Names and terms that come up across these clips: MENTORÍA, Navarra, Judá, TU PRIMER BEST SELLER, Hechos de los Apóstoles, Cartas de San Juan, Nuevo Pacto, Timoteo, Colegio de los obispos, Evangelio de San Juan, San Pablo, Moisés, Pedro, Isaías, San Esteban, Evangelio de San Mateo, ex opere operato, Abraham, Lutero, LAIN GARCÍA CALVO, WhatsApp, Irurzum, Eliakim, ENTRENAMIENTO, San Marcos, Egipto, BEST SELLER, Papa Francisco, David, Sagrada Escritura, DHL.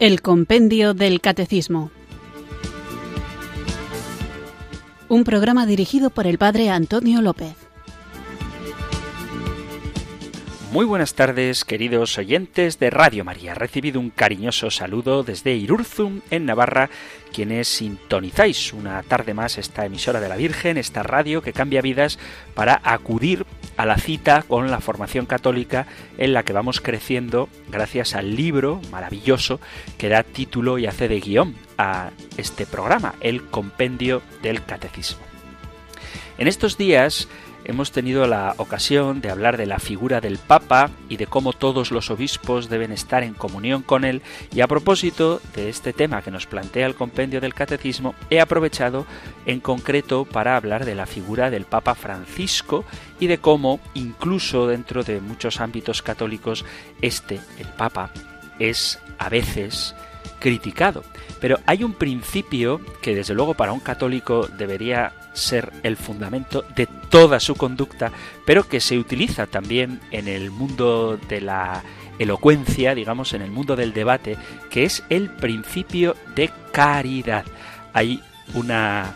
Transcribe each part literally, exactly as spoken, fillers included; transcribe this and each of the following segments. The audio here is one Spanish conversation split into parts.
El Compendio del Catecismo. Un programa dirigido por el padre Antonio López. Muy buenas tardes, queridos oyentes de Radio María. Recibido un cariñoso saludo desde Irurzum, en Navarra, quienes sintonizáis una tarde más esta emisora de la Virgen, esta radio que cambia vidas, para acudir a la cita con la formación católica en la que vamos creciendo gracias al libro maravilloso que da título y hace de guión a este programa, el Compendio del Catecismo. En estos días hemos tenido la ocasión de hablar de la figura del Papa y de cómo todos los obispos deben estar en comunión con él, y a propósito de este tema que nos plantea el Compendio del Catecismo, he aprovechado en concreto para hablar de la figura del Papa Francisco y de cómo, incluso dentro de muchos ámbitos católicos, este, el Papa, es a veces criticado. Pero hay un principio que desde luego para un católico debería ser el fundamento de toda su conducta, pero que se utiliza también en el mundo de la elocuencia, digamos, en el mundo del debate, que es el principio de caridad. Hay una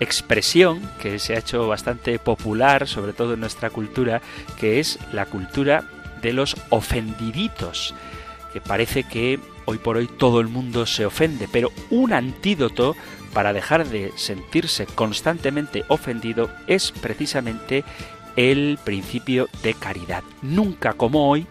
expresión que se ha hecho bastante popular, sobre todo en nuestra cultura, que es la cultura de los ofendiditos, que parece que hoy por hoy todo el mundo se ofende, pero un antídoto para dejar de sentirse constantemente ofendido es precisamente el principio de caridad. Nunca como hoy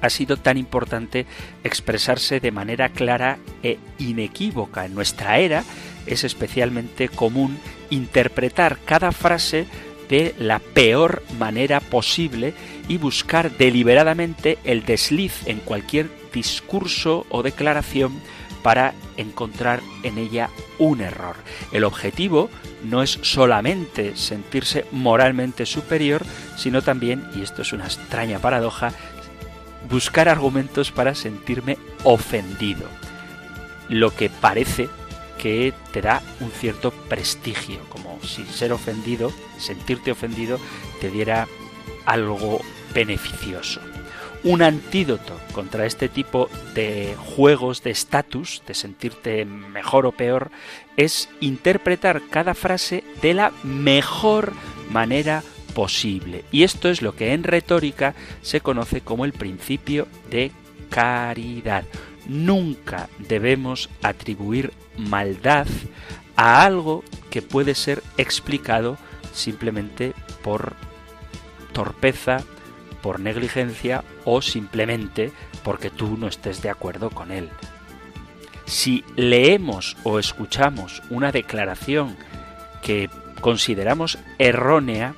ha sido tan importante expresarse de manera clara e inequívoca. En nuestra era es especialmente común interpretar cada frase de la peor manera posible y buscar deliberadamente el desliz en cualquier discurso o declaración para encontrar en ella un error. El objetivo no es solamente sentirse moralmente superior, sino también, y esto es una extraña paradoja, buscar argumentos para sentirme ofendido, lo que parece que te da un cierto prestigio, como si ser ofendido, sentirte ofendido, te diera algo beneficioso. Un antídoto contra este tipo de juegos de estatus, de sentirte mejor o peor, es interpretar cada frase de la mejor manera posible. Y esto es lo que en retórica se conoce como el principio de caridad. Nunca debemos atribuir maldad a algo que puede ser explicado simplemente por torpeza, por negligencia o simplemente porque tú no estés de acuerdo con él. Si leemos o escuchamos una declaración que consideramos errónea,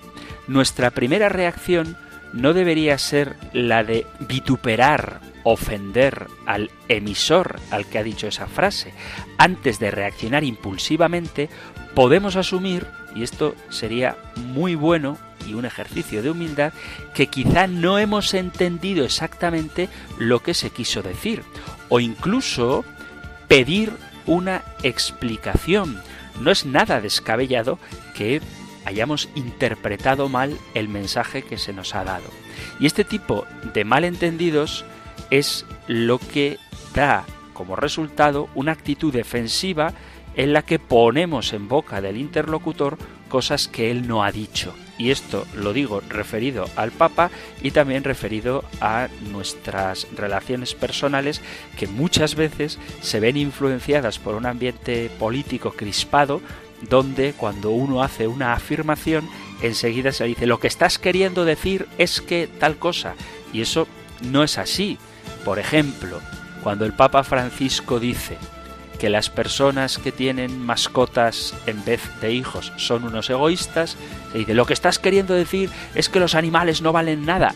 nuestra primera reacción no debería ser la de vituperar, ofender al emisor, al que ha dicho esa frase. Antes de reaccionar impulsivamente, podemos asumir, y esto sería muy bueno, y un ejercicio de humildad, que quizá no hemos entendido exactamente lo que se quiso decir, o incluso pedir una explicación. No es nada descabellado que hayamos interpretado mal el mensaje que se nos ha dado. Y este tipo de malentendidos es lo que da como resultado una actitud defensiva en la que ponemos en boca del interlocutor cosas que él no ha dicho. Y esto lo digo referido al Papa y también referido a nuestras relaciones personales, que muchas veces se ven influenciadas por un ambiente político crispado, donde cuando uno hace una afirmación, enseguida se dice lo que estás queriendo decir es que tal cosa. Y eso no es así. Por ejemplo, cuando el Papa Francisco dice que las personas que tienen mascotas en vez de hijos son unos egoístas, se dice, lo que estás queriendo decir es que los animales no valen nada.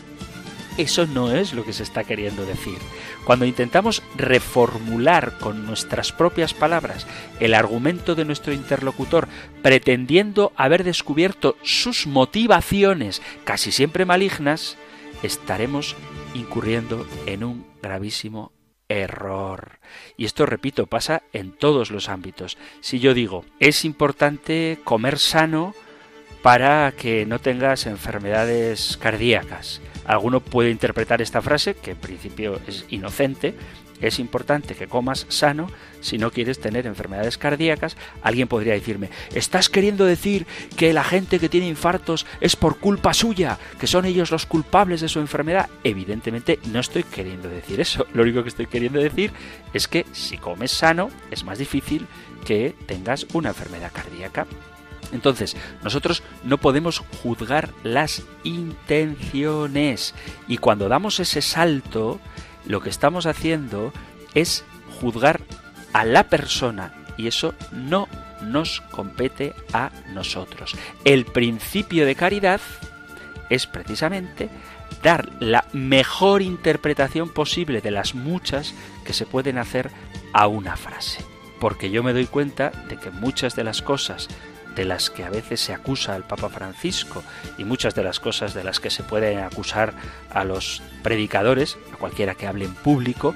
Eso no es lo que se está queriendo decir. Cuando intentamos reformular con nuestras propias palabras el argumento de nuestro interlocutor, pretendiendo haber descubierto sus motivaciones, casi siempre malignas, estaremos incurriendo en un gravísimo error. Y esto, repito, pasa en todos los ámbitos. Si yo digo, es importante comer sano para que no tengas enfermedades cardíacas, alguno puede interpretar esta frase, que en principio es inocente, Es importante que comas sano si no quieres tener enfermedades cardíacas. Alguien podría decirme, ¿estás queriendo decir que la gente que tiene infartos es por culpa suya, que son ellos los culpables de su enfermedad? Evidentemente no estoy queriendo decir eso. Lo único que estoy queriendo decir es que si comes sano es más difícil que tengas una enfermedad cardíaca. Entonces, nosotros no podemos juzgar las intenciones. Y cuando damos ese salto, lo que estamos haciendo es juzgar a la persona, y eso no nos compete a nosotros. El principio de caridad es precisamente dar la mejor interpretación posible de las muchas que se pueden hacer a una frase. Porque yo me doy cuenta de que muchas de las cosas de las que a veces se acusa al Papa Francisco y muchas de las cosas de las que se pueden acusar a los predicadores, a cualquiera que hable en público,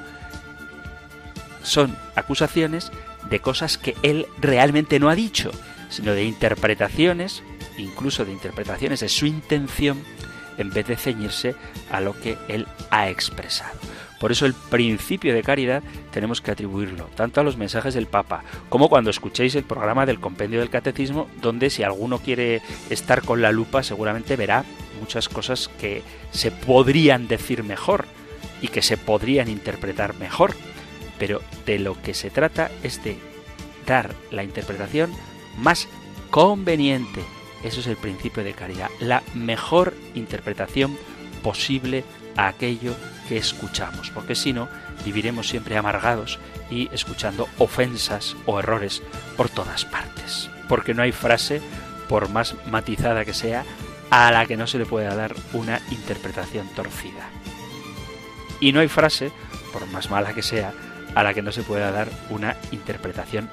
son acusaciones de cosas que él realmente no ha dicho, sino de interpretaciones, incluso de interpretaciones de su intención, en vez de ceñirse a lo que él ha expresado. Por eso el principio de caridad tenemos que atribuirlo tanto a los mensajes del Papa como cuando escuchéis el programa del Compendio del Catecismo, donde si alguno quiere estar con la lupa seguramente verá muchas cosas que se podrían decir mejor y que se podrían interpretar mejor, pero de lo que se trata es de dar la interpretación más conveniente. Eso es el principio de caridad, la mejor interpretación posible a aquello que escuchamos, porque si no, viviremos siempre amargados y escuchando ofensas o errores por todas partes, porque no hay frase, por más matizada que sea, a la que no se le pueda dar una interpretación torcida, y no hay frase, por más mala que sea, a la que no se pueda dar una interpretación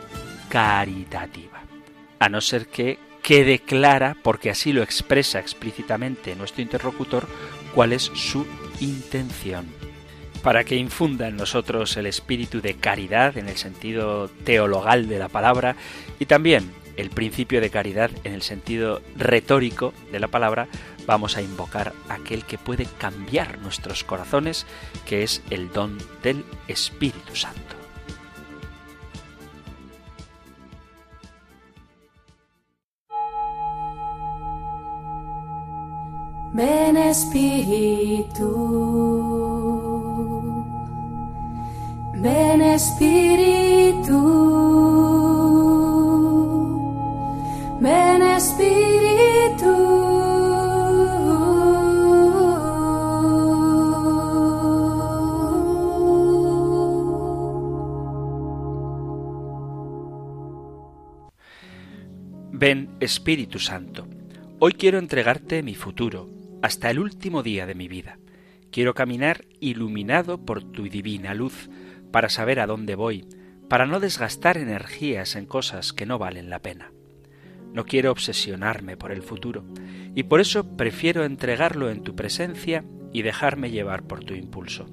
caritativa, a no ser que quede clara, porque así lo expresa explícitamente nuestro interlocutor, cuál es su intención. Para que infunda en nosotros el espíritu de caridad en el sentido teologal de la palabra y también el principio de caridad en el sentido retórico de la palabra, vamos a invocar aquel que puede cambiar nuestros corazones, que es el don del Espíritu Santo. Ven Espíritu, ven Espíritu, ven Espíritu, ven Espíritu Santo. Hoy quiero entregarte mi futuro, hasta el último día de mi vida. Quiero caminar iluminado por tu divina luz, para saber a dónde voy, para no desgastar energías en cosas que no valen la pena. No quiero obsesionarme por el futuro, y por eso prefiero entregarlo en tu presencia y dejarme llevar por tu impulso.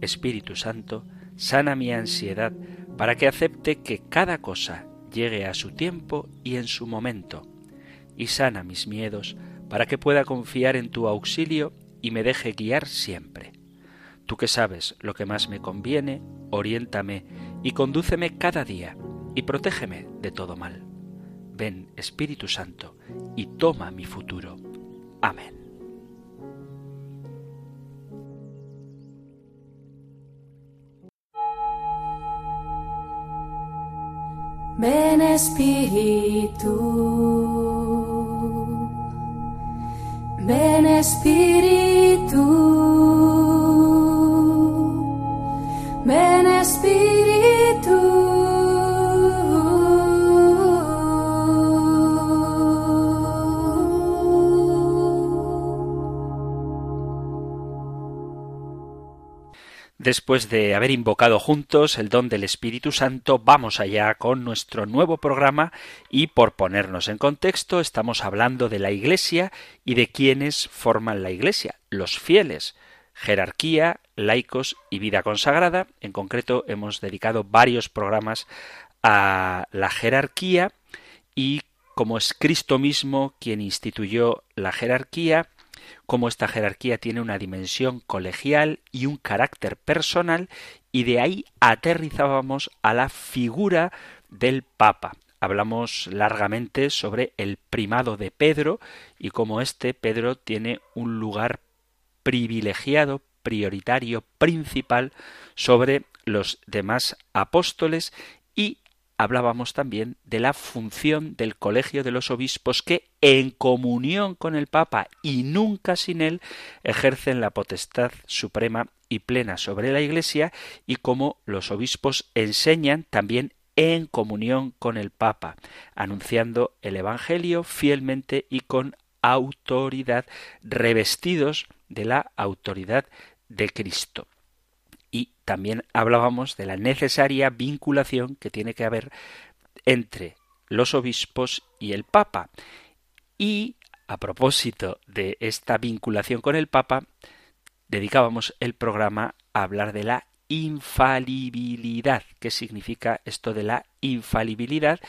Espíritu Santo, sana mi ansiedad para que acepte que cada cosa llegue a su tiempo y en su momento, y sana mis miedos para que pueda confiar en tu auxilio y me deje guiar siempre. Tú que sabes lo que más me conviene, oriéntame y condúceme cada día, y protégeme de todo mal. Ven, Espíritu Santo, y toma mi futuro. Amén. Ven, Espíritu, ven Espíritu, ven Espíritu, después de haber invocado juntos el don del Espíritu Santo, vamos allá con nuestro nuevo programa y, por ponernos en contexto, estamos hablando de la Iglesia y de quienes forman la Iglesia, los fieles, jerarquía, laicos y vida consagrada. En concreto, hemos dedicado varios programas a la jerarquía y, como es Cristo mismo quien instituyó la jerarquía, cómo esta jerarquía tiene una dimensión colegial y un carácter personal, y de ahí aterrizábamos a la figura del Papa. Hablamos largamente sobre el primado de Pedro y cómo este Pedro tiene un lugar privilegiado, prioritario, principal sobre los demás apóstoles, y hablábamos también de la función del Colegio de los Obispos que, en comunión con el Papa y nunca sin él, ejercen la potestad suprema y plena sobre la Iglesia, y cómo los obispos enseñan también en comunión con el Papa, anunciando el Evangelio fielmente y con autoridad, revestidos de la autoridad de Cristo. Y también hablábamos de la necesaria vinculación que tiene que haber entre los obispos y el Papa. Y a propósito de esta vinculación con el Papa, dedicábamos el programa a hablar de la infalibilidad. ¿Qué significa esto de la infalibilidad?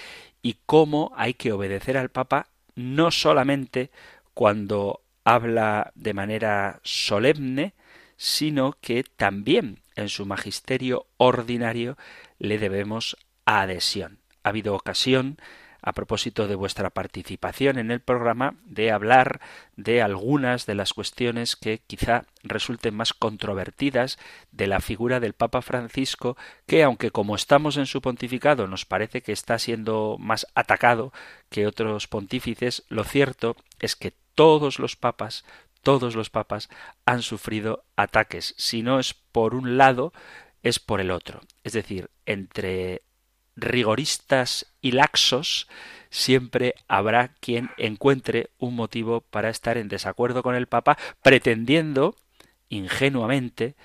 Y cómo hay que obedecer al Papa no solamente cuando habla de manera solemne, sino que también en su magisterio ordinario le debemos adhesión. Ha habido ocasión, a propósito de vuestra participación en el programa, de hablar de algunas de las cuestiones que quizá resulten más controvertidas de la figura del Papa Francisco, que, aunque como estamos en su pontificado nos parece que está siendo más atacado que otros pontífices, lo cierto es que todos los papas, todos los papas han sufrido ataques. Si no es por un lado, es por el otro. Es decir, entre rigoristas y laxos siempre habrá quien encuentre un motivo para estar en desacuerdo con el Papa, pretendiendo ingenuamente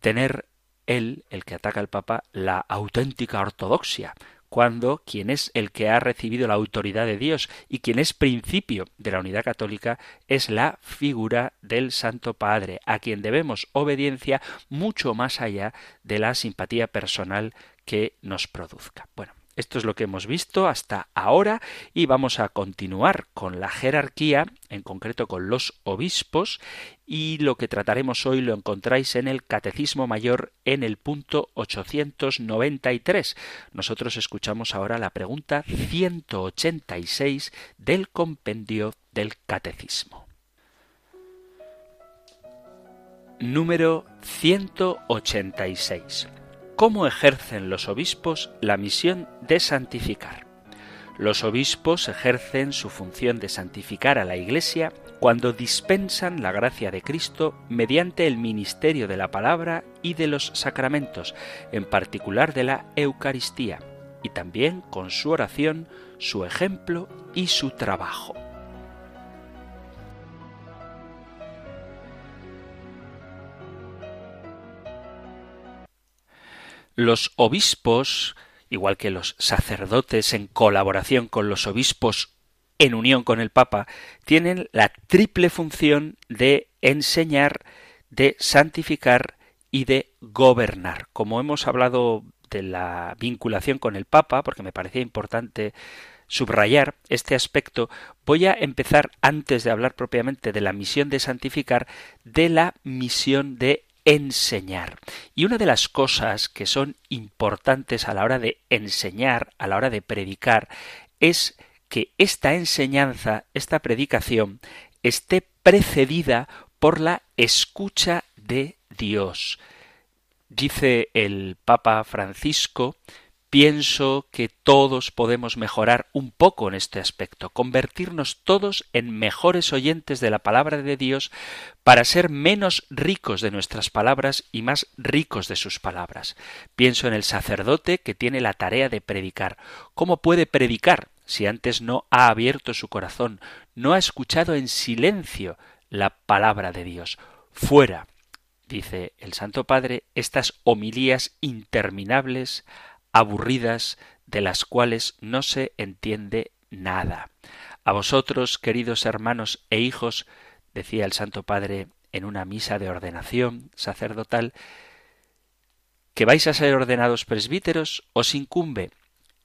tener él, el que ataca al Papa, la auténtica ortodoxia, cuando quien es el que ha recibido la autoridad de Dios y quien es principio de la unidad católica es la figura del Santo Padre, a quien debemos obediencia mucho más allá de la simpatía personal que nos produzca. Bueno, esto es lo que hemos visto hasta ahora, y vamos a continuar con la jerarquía, en concreto con los obispos, y lo que trataremos hoy lo encontráis en el Catecismo Mayor en el punto ochocientos noventa y tres. Nosotros escuchamos ahora la pregunta ciento ochenta y seis del Compendio del Catecismo. Número ciento ochenta y seis. ¿Cómo ejercen los obispos la misión de santificar? Los obispos ejercen su función de santificar a la Iglesia cuando dispensan la gracia de Cristo mediante el ministerio de la palabra y de los sacramentos, en particular de la Eucaristía, y también con su oración, su ejemplo y su trabajo. Los obispos, igual que los sacerdotes en colaboración con los obispos en unión con el Papa, tienen la triple función de enseñar, de santificar y de gobernar. Como hemos hablado de la vinculación con el Papa, porque me parecía importante subrayar este aspecto, voy a empezar, antes de hablar propiamente de la misión de santificar, de la misión de enseñar. Y una de las cosas que son importantes a la hora de enseñar, a la hora de predicar, es que esta enseñanza, esta predicación, esté precedida por la escucha de Dios. Dice el Papa Francisco: pienso que todos podemos mejorar un poco en este aspecto, convertirnos todos en mejores oyentes de la palabra de Dios para ser menos ricos de nuestras palabras y más ricos de sus palabras. Pienso en el sacerdote que tiene la tarea de predicar. ¿Cómo puede predicar si antes no ha abierto su corazón, no ha escuchado en silencio la palabra de Dios? Fuera, dice el Santo Padre, estas homilías interminables, aburridas, de las cuales no se entiende nada. A vosotros, queridos hermanos e hijos, decía el Santo Padre en una misa de ordenación sacerdotal, que vais a ser ordenados presbíteros, os incumbe,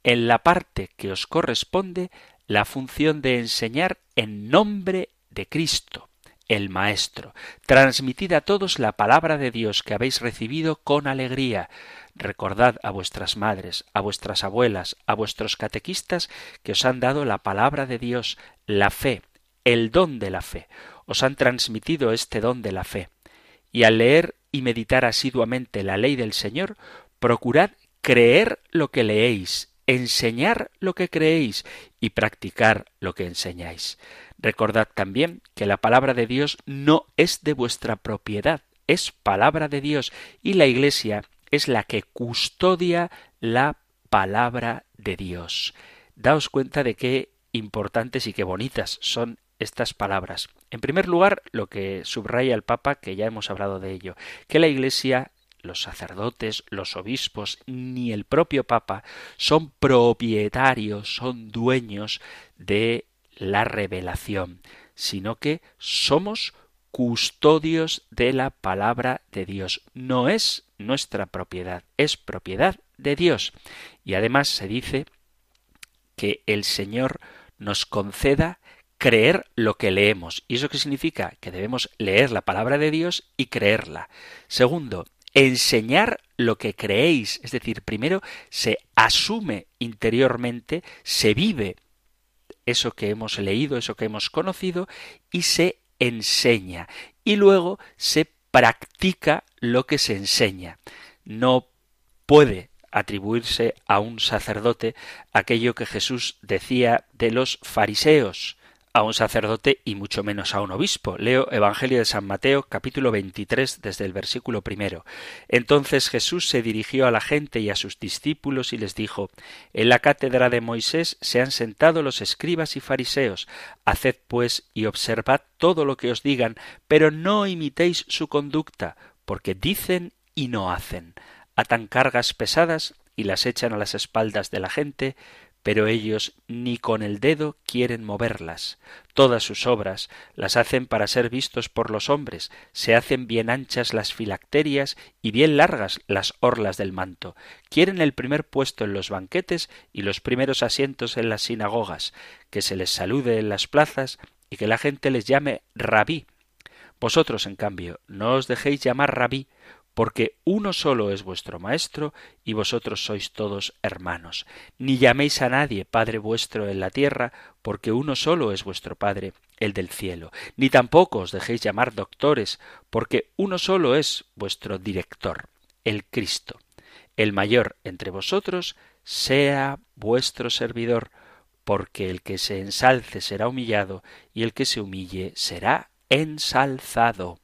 en la parte que os corresponde, la función de enseñar en nombre de Cristo, el Maestro. Transmitid a todos la palabra de Dios que habéis recibido con alegría. Recordad a vuestras madres, a vuestras abuelas, a vuestros catequistas que os han dado la palabra de Dios, la fe, el don de la fe. Os han transmitido este don de la fe. Y al leer y meditar asiduamente la ley del Señor, procurad creer lo que leéis, enseñar lo que creéis y practicar lo que enseñáis. Recordad también que la palabra de Dios no es de vuestra propiedad, es palabra de Dios, y la Iglesia es la que custodia la palabra de Dios. Daos cuenta de qué importantes y qué bonitas son estas palabras. En primer lugar, lo que subraya el Papa, que ya hemos hablado de ello, que la Iglesia, los sacerdotes, los obispos, ni el propio Papa son propietarios, son dueños de la revelación, sino que somos custodios de la palabra de Dios. No es nuestra propiedad, es propiedad de Dios. Y además se dice que el Señor nos conceda creer lo que leemos. ¿Y eso qué significa? Que debemos leer la palabra de Dios y creerla. Segundo, enseñar lo que creéis, es decir, primero se asume interiormente, se vive eso que hemos leído, eso que hemos conocido, y se enseña. Y luego se practica lo que se enseña. No puede atribuirse a un sacerdote aquello que Jesús decía de los fariseos, a un sacerdote y mucho menos a un obispo. Leo Evangelio de San Mateo, capítulo veintitrés, desde el versículo primero. Entonces Jesús se dirigió a la gente y a sus discípulos y les dijo: en la cátedra de Moisés se han sentado los escribas y fariseos. Haced pues y observad todo lo que os digan, pero no imitéis su conducta, porque dicen y no hacen. Atan cargas pesadas y las echan a las espaldas de la gente, pero ellos ni con el dedo quieren moverlas. Todas sus obras las hacen para ser vistos por los hombres. Se hacen bien anchas las filacterias y bien largas las orlas del manto. Quieren el primer puesto en los banquetes y los primeros asientos en las sinagogas, que se les salude en las plazas y que la gente les llame rabí. Vosotros, en cambio, no os dejéis llamar rabí, porque uno solo es vuestro maestro y vosotros sois todos hermanos. Ni llaméis a nadie Padre vuestro en la tierra, porque uno solo es vuestro Padre, el del cielo. Ni tampoco os dejéis llamar doctores, porque uno solo es vuestro director, el Cristo. El mayor entre vosotros sea vuestro servidor, porque el que se ensalce será humillado y el que se humille será ensalzado.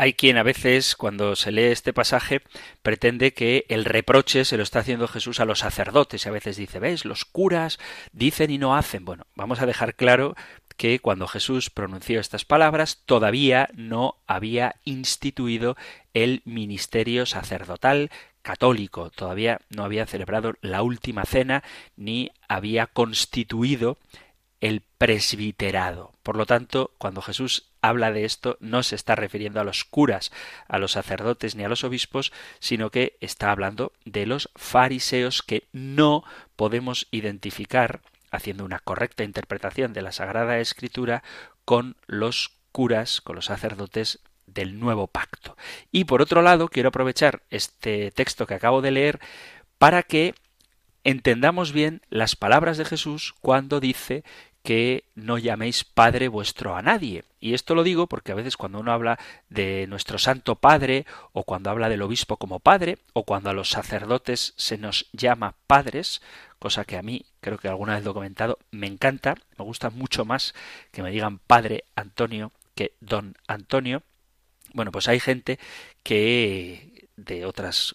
Hay quien a veces, cuando se lee este pasaje, pretende que el reproche se lo está haciendo Jesús a los sacerdotes, y a veces dice: ¿veis? Los curas dicen y no hacen. Bueno, vamos a dejar claro que cuando Jesús pronunció estas palabras todavía no había instituido el ministerio sacerdotal católico, todavía no había celebrado la última cena ni había constituido el presbiterado. Por lo tanto, cuando Jesús habla de esto, no se está refiriendo a los curas, a los sacerdotes ni a los obispos, sino que está hablando de los fariseos, que no podemos identificar, haciendo una correcta interpretación de la Sagrada Escritura, con los curas, con los sacerdotes del Nuevo Pacto. Y por otro lado, quiero aprovechar este texto que acabo de leer para que entendamos bien las palabras de Jesús cuando dice que no llaméis Padre vuestro a nadie. Y esto lo digo porque a veces cuando uno habla de nuestro Santo Padre, o cuando habla del obispo como padre, o cuando a los sacerdotes se nos llama padres, cosa que a mí, creo que alguna vez lo he comentado, me encanta, me gusta mucho más que me digan Padre Antonio que Don Antonio. Bueno, pues hay gente que de otras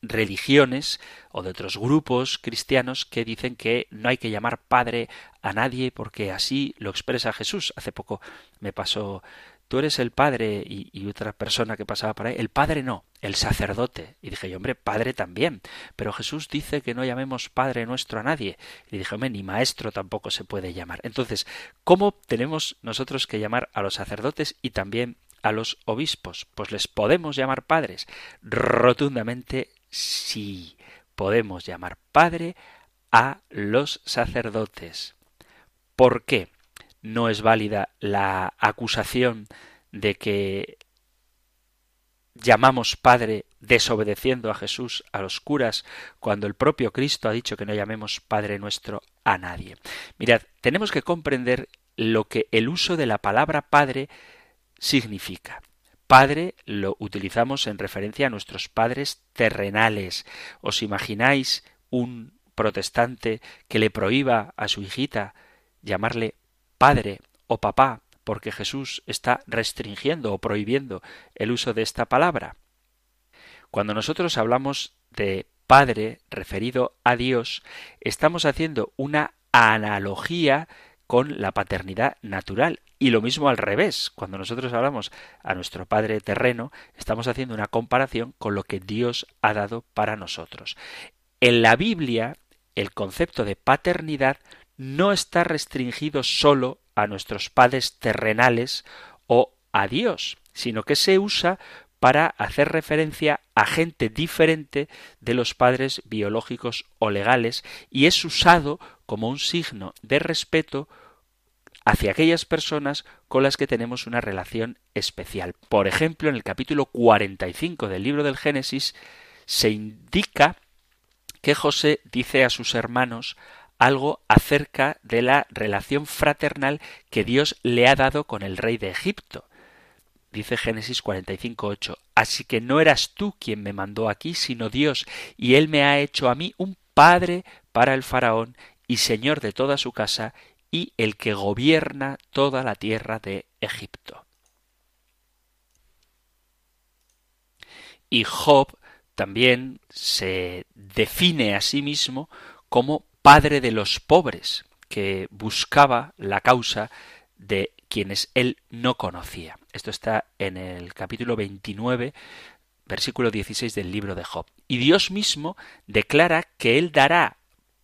religiones o de otros grupos cristianos que dicen que no hay que llamar padre a nadie porque así lo expresa Jesús. Hace poco me pasó: tú eres el padre, y, y otra persona que pasaba por ahí, el padre no, el sacerdote. Y dije yo: hombre, padre también, pero Jesús dice que no llamemos padre nuestro a nadie. Y dije: hombre, ni maestro tampoco se puede llamar. Entonces, ¿cómo tenemos nosotros que llamar a los sacerdotes y también a los obispos? Pues les podemos llamar padres, rotundamente. Sí, podemos llamar padre a los sacerdotes. ¿Por qué? no es válida la acusación de que llamamos Padre desobedeciendo a Jesús, a los curas, cuando el propio Cristo ha dicho que no llamemos Padre nuestro a nadie. Mirad, tenemos que comprender lo que el uso de la palabra Padre significa. Padre lo utilizamos en referencia a nuestros padres terrenales. ¿Os imagináis un protestante que le prohíba a su hijita llamarle padre o papá porque Jesús está restringiendo o prohibiendo el uso de esta palabra? Cuando nosotros hablamos de Padre referido a Dios, estamos haciendo una analogía con la paternidad natural. Y lo mismo al revés, cuando nosotros hablamos a nuestro Padre terreno, estamos haciendo una comparación con lo que Dios ha dado para nosotros. En la Biblia, el concepto de paternidad no está restringido solo a nuestros padres terrenales o a Dios, sino que se usa para hacer referencia a gente diferente de los padres biológicos o legales, y es usado como un signo de respeto hacia aquellas personas con las que tenemos una relación especial. Por ejemplo, en el capítulo cuarenta y cinco del libro del Génesis se indica que José dice a sus hermanos algo acerca de la relación fraternal que Dios le ha dado con el rey de Egipto. Dice Génesis cuarenta y cinco ocho, «Así que no eras tú quien me mandó aquí, sino Dios, y él me ha hecho a mí un padre para el faraón y señor de toda su casa, y el que gobierna toda la tierra de Egipto». Y Job también se define a sí mismo como padre de los pobres, que buscaba la causa de quienes él no conocía. Esto está en el capítulo veintinueve, versículo dieciséis del libro de Job. Y Dios mismo declara que él dará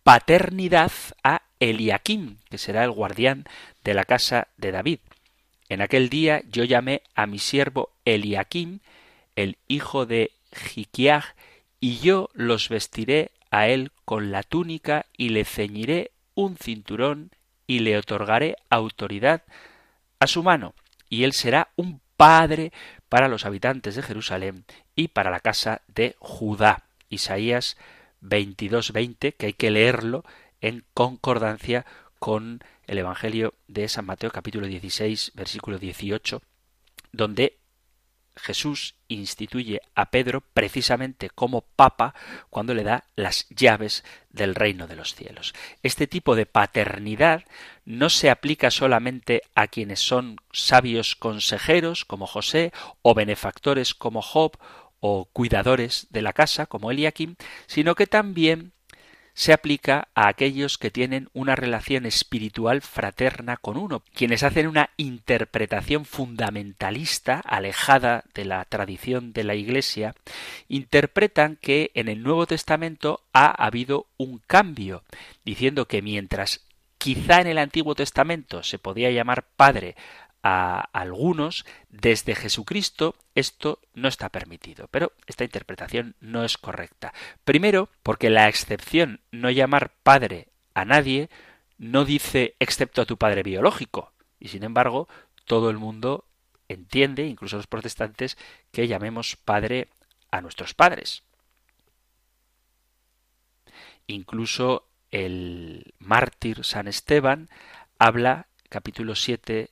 paternidad a Eliakim, que será el guardián de la casa de David. En aquel día yo llamé a mi siervo Eliakim, el hijo de Jiquiá, y yo los vestiré a él con la túnica y le ceñiré un cinturón y le otorgaré autoridad a su mano, y él será un padre para los habitantes de Jerusalén y para la casa de Judá. Isaías veintidós veinte, que hay que leerlo en concordancia con el Evangelio de San Mateo capítulo dieciséis, versículo dieciocho, donde Jesús instituye a Pedro precisamente como papa cuando le da las llaves del reino de los cielos. Este tipo de paternidad no se aplica solamente a quienes son sabios consejeros como José, o benefactores como Job, o cuidadores de la casa como Eliakim, sino que también se aplica a aquellos que tienen una relación espiritual fraterna con uno, quienes hacen una interpretación fundamentalista, alejada de la tradición de la Iglesia, interpretan que en el Nuevo Testamento ha habido un cambio, diciendo que mientras quizá en el Antiguo Testamento se podía llamar Padre a algunos, desde Jesucristo esto no está permitido. Pero esta interpretación no es correcta. Primero, porque la excepción no llamar padre a nadie no dice excepto a tu padre biológico. Y sin embargo, todo el mundo entiende, incluso los protestantes, que llamemos padre a nuestros padres. Incluso el mártir San Esteban habla, capítulo siete,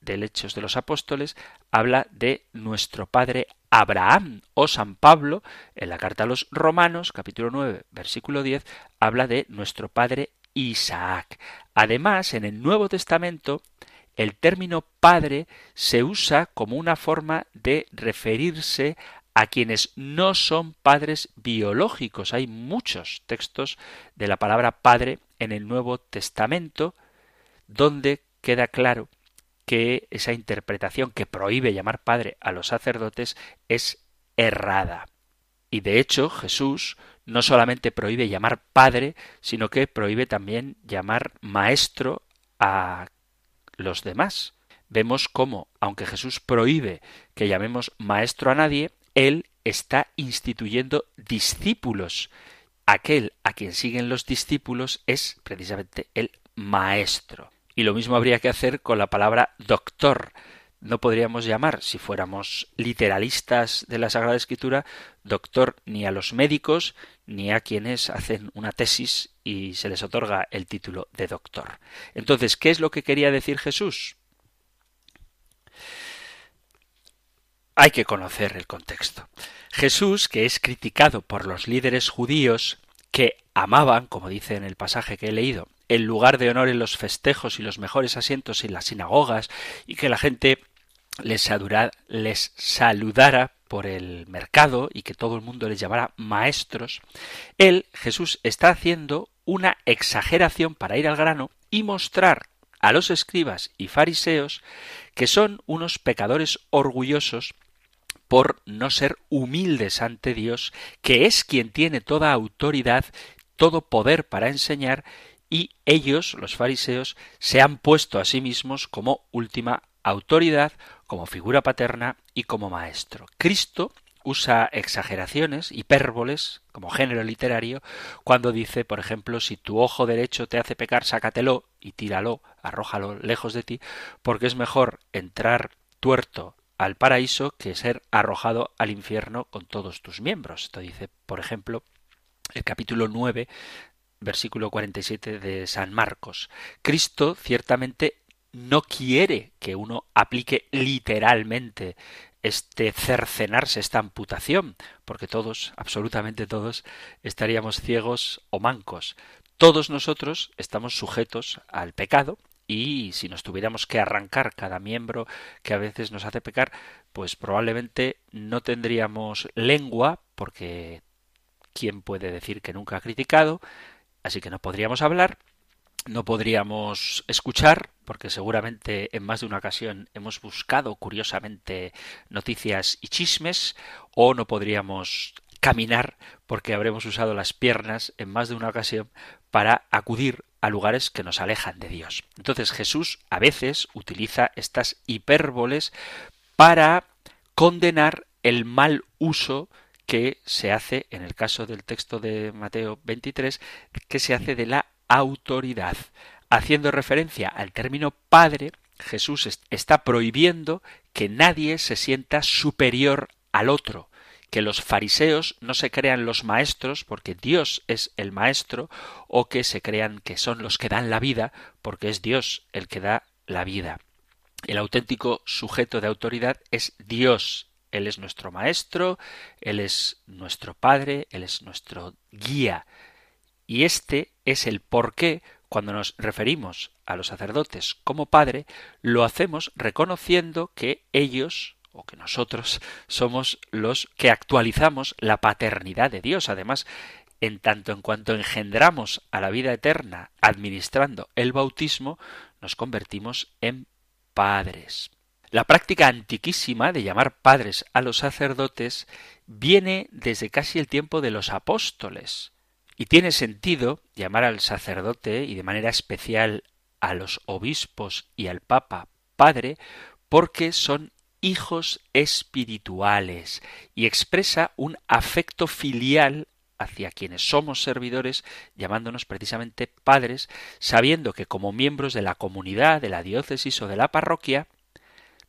del Hechos de los Apóstoles, habla de nuestro padre Abraham, o San Pablo, en la Carta a los Romanos, capítulo nueve, versículo diez, habla de nuestro padre Isaac. Además, en el Nuevo Testamento, el término padre se usa como una forma de referirse a quienes no son padres biológicos. Hay muchos textos de la palabra padre en el Nuevo Testamento donde queda claro que esa interpretación que prohíbe llamar padre a los sacerdotes es errada. Y de hecho, Jesús no solamente prohíbe llamar padre, sino que prohíbe también llamar maestro a los demás. Vemos cómo, aunque Jesús prohíbe que llamemos maestro a nadie, él está instituyendo discípulos. Aquel a quien siguen los discípulos es precisamente el maestro. Y lo mismo habría que hacer con la palabra doctor. No podríamos llamar, si fuéramos literalistas de la Sagrada Escritura, doctor ni a los médicos ni a quienes hacen una tesis y se les otorga el título de doctor. Entonces, ¿qué es lo que quería decir Jesús? Hay que conocer el contexto. Jesús, que es criticado por los líderes judíos que amaban, como dice en el pasaje que he leído, el lugar de honor en los festejos y los mejores asientos en las sinagogas, y que la gente les saludara por el mercado y que todo el mundo les llamara maestros, él, Jesús, está haciendo una exageración para ir al grano y mostrar a los escribas y fariseos que son unos pecadores orgullosos por no ser humildes ante Dios, que es quien tiene toda autoridad, todo poder para enseñar, y ellos, los fariseos, se han puesto a sí mismos como última autoridad, como figura paterna y como maestro. Cristo usa exageraciones, hipérboles, como género literario, cuando dice, por ejemplo, si tu ojo derecho te hace pecar, sácatelo y tíralo, arrójalo lejos de ti, porque es mejor entrar tuerto al paraíso que ser arrojado al infierno con todos tus miembros. Esto dice, por ejemplo, el capítulo nueve, versículo cuarenta y siete de San Marcos. Cristo ciertamente no quiere que uno aplique literalmente este cercenarse, esta amputación, porque todos, absolutamente todos, estaríamos ciegos o mancos. Todos nosotros estamos sujetos al pecado y si nos tuviéramos que arrancar cada miembro que a veces nos hace pecar, pues probablemente no tendríamos lengua, porque ¿quién puede decir que nunca ha criticado? Así que no podríamos hablar, no podríamos escuchar, porque seguramente en más de una ocasión hemos buscado curiosamente noticias y chismes, o no podríamos caminar, porque habremos usado las piernas en más de una ocasión para acudir a lugares que nos alejan de Dios. Entonces Jesús a veces utiliza estas hipérboles para condenar el mal uso que se hace, en el caso del texto de Mateo veintitrés, que se hace de la autoridad. Haciendo referencia al término padre, Jesús está prohibiendo que nadie se sienta superior al otro, que los fariseos no se crean los maestros porque Dios es el maestro, o que se crean que son los que dan la vida porque es Dios el que da la vida. El auténtico sujeto de autoridad es Dios. Él es nuestro maestro, Él es nuestro padre, Él es nuestro guía. Y este es el porqué, cuando nos referimos a los sacerdotes como padre, lo hacemos reconociendo que ellos, o que nosotros, somos los que actualizamos la paternidad de Dios. Además, en tanto en cuanto engendramos a la vida eterna administrando el bautismo, nos convertimos en padres. La práctica antiquísima de llamar padres a los sacerdotes viene desde casi el tiempo de los apóstoles, y tiene sentido llamar al sacerdote y de manera especial a los obispos y al Papa padre, porque son hijos espirituales y expresa un afecto filial hacia quienes somos servidores, llamándonos precisamente padres, sabiendo que como miembros de la comunidad, de la diócesis o de la parroquia,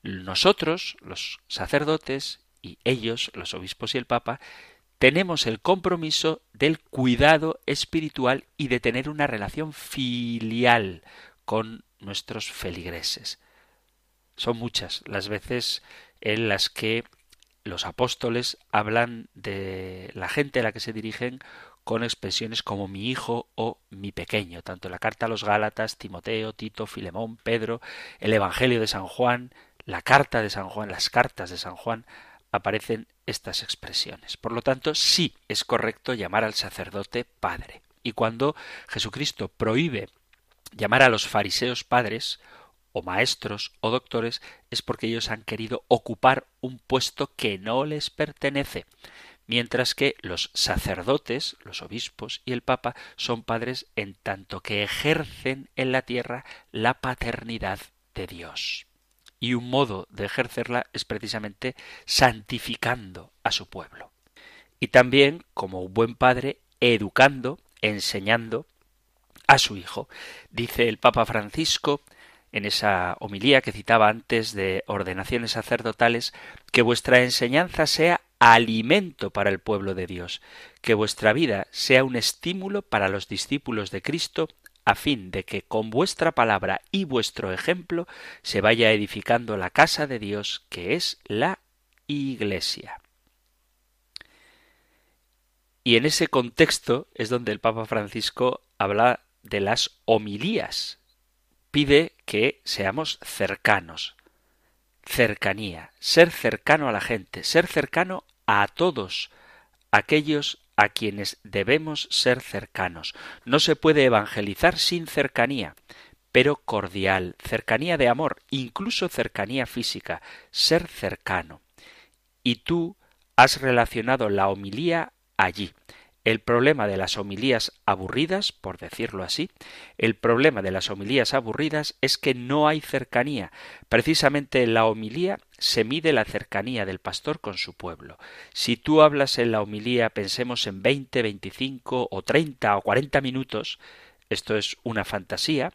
nosotros, los sacerdotes, y ellos, los obispos y el Papa, tenemos el compromiso del cuidado espiritual y de tener una relación filial con nuestros feligreses. Son muchas las veces en las que los apóstoles hablan de la gente a la que se dirigen con expresiones como mi hijo o mi pequeño, tanto en la Carta a los Gálatas, Timoteo, Tito, Filemón, Pedro, el Evangelio de San Juan, la carta de San Juan, las cartas de San Juan, aparecen estas expresiones. Por lo tanto, sí es correcto llamar al sacerdote padre. Y cuando Jesucristo prohíbe llamar a los fariseos padres, o maestros, o doctores, es porque ellos han querido ocupar un puesto que no les pertenece. Mientras que los sacerdotes, los obispos y el Papa son padres en tanto que ejercen en la tierra la paternidad de Dios. Y un modo de ejercerla es precisamente santificando a su pueblo. Y también, como un buen padre, educando, enseñando a su hijo. Dice el Papa Francisco en esa homilía que citaba antes de ordenaciones sacerdotales, que vuestra enseñanza sea alimento para el pueblo de Dios, que vuestra vida sea un estímulo para los discípulos de Cristo, a fin de que con vuestra palabra y vuestro ejemplo se vaya edificando la casa de Dios, que es la Iglesia. Y en ese contexto es donde el Papa Francisco habla de las homilías. Pide que seamos cercanos. Cercanía, ser cercano a la gente, ser cercano a todos aquellos a quienes debemos ser cercanos. No se puede evangelizar sin cercanía, pero cordial, cercanía de amor, incluso cercanía física, ser cercano. Y tú has relacionado la homilía allí. El problema de las homilías aburridas, por decirlo así, el problema de las homilías aburridas es que no hay cercanía. Precisamente en la homilía se mide la cercanía del pastor con su pueblo. Si tú hablas en la homilía, pensemos en veinte, veinticinco o treinta o cuarenta minutos, esto es una fantasía,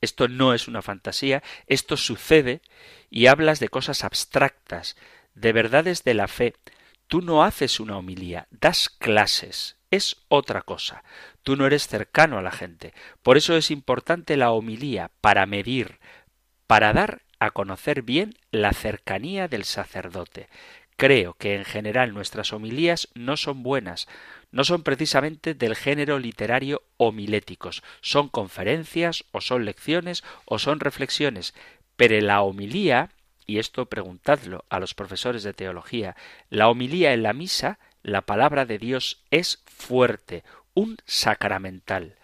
esto no es una fantasía, esto sucede, y hablas de cosas abstractas, de verdades de la fe. Tú no haces una homilía, das clases, es otra cosa. Tú no eres cercano a la gente. Por eso es importante la homilía, para medir, para dar a conocer bien la cercanía del sacerdote. Creo que en general nuestras homilías no son buenas, no son precisamente del género literario homiléticos, son conferencias o son lecciones o son reflexiones, pero la homilía... Y esto preguntadlo a los profesores de teología. La homilía en la misa, la palabra de Dios es fuerte, un sacramental.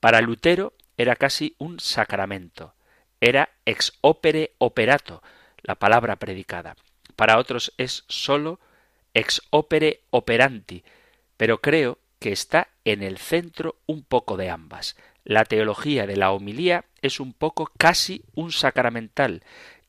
Para Lutero era casi un sacramento, era ex opere operato, la palabra predicada. Para otros es solo ex opere operanti, pero creo que está en el centro un poco de ambas. La teología de la homilía es un poco casi un sacramental.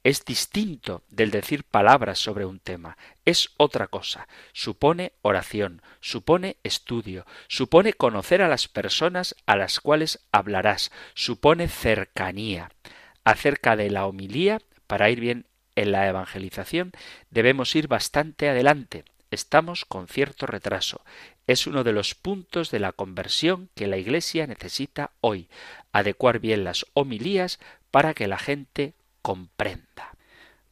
Es distinto del decir palabras sobre un tema, es otra cosa, supone oración, supone estudio, supone conocer a las personas a las cuales hablarás, supone cercanía. Acerca de la homilía, para ir bien en la evangelización, debemos ir bastante adelante, estamos con cierto retraso. Es uno de los puntos de la conversión que la Iglesia necesita hoy, adecuar bien las homilías para que la gente comprenda.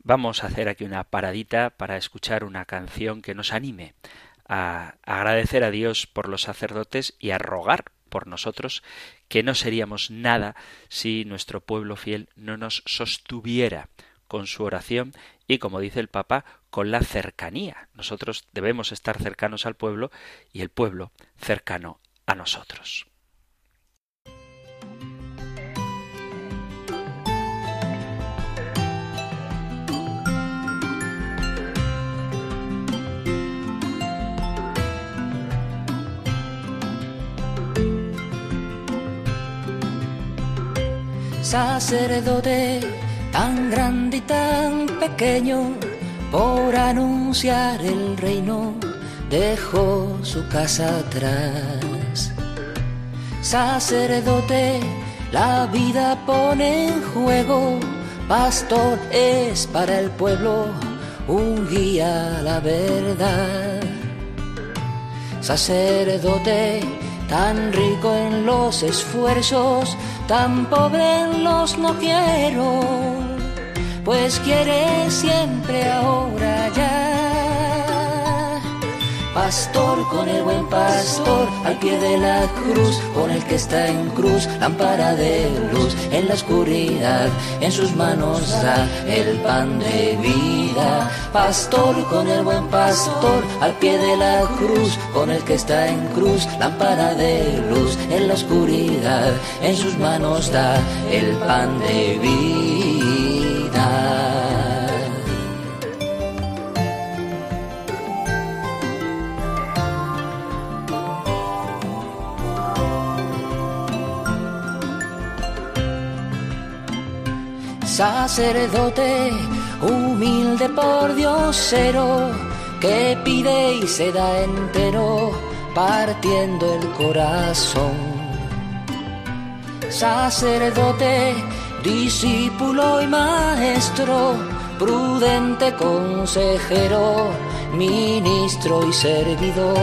Vamos a hacer aquí una paradita para escuchar una canción que nos anime a agradecer a Dios por los sacerdotes y a rogar por nosotros, que no seríamos nada si nuestro pueblo fiel no nos sostuviera con su oración y, como dice el Papa, con la cercanía. Nosotros debemos estar cercanos al pueblo y el pueblo cercano a nosotros. Sacerdote tan grande y tan pequeño, por anunciar el reino dejó su casa atrás. Sacerdote, la vida pone en juego, pastor es para el pueblo, un guía a la verdad. Sacerdote, tan rico en los esfuerzos, tan pobre en los no quiero, pues quiere siempre ahora ya. Pastor con el buen pastor, al pie de la cruz, con el que está en cruz, lámpara de luz, en la oscuridad, en sus manos da el pan de vida. Pastor con el buen pastor, al pie de la cruz, con el que está en cruz, lámpara de luz, en la oscuridad, en sus manos da el pan de vida. Sacerdote humilde por Diosero, que pide y se da entero, partiendo el corazón. Sacerdote Discípulo y maestro, prudente consejero, ministro y servidor,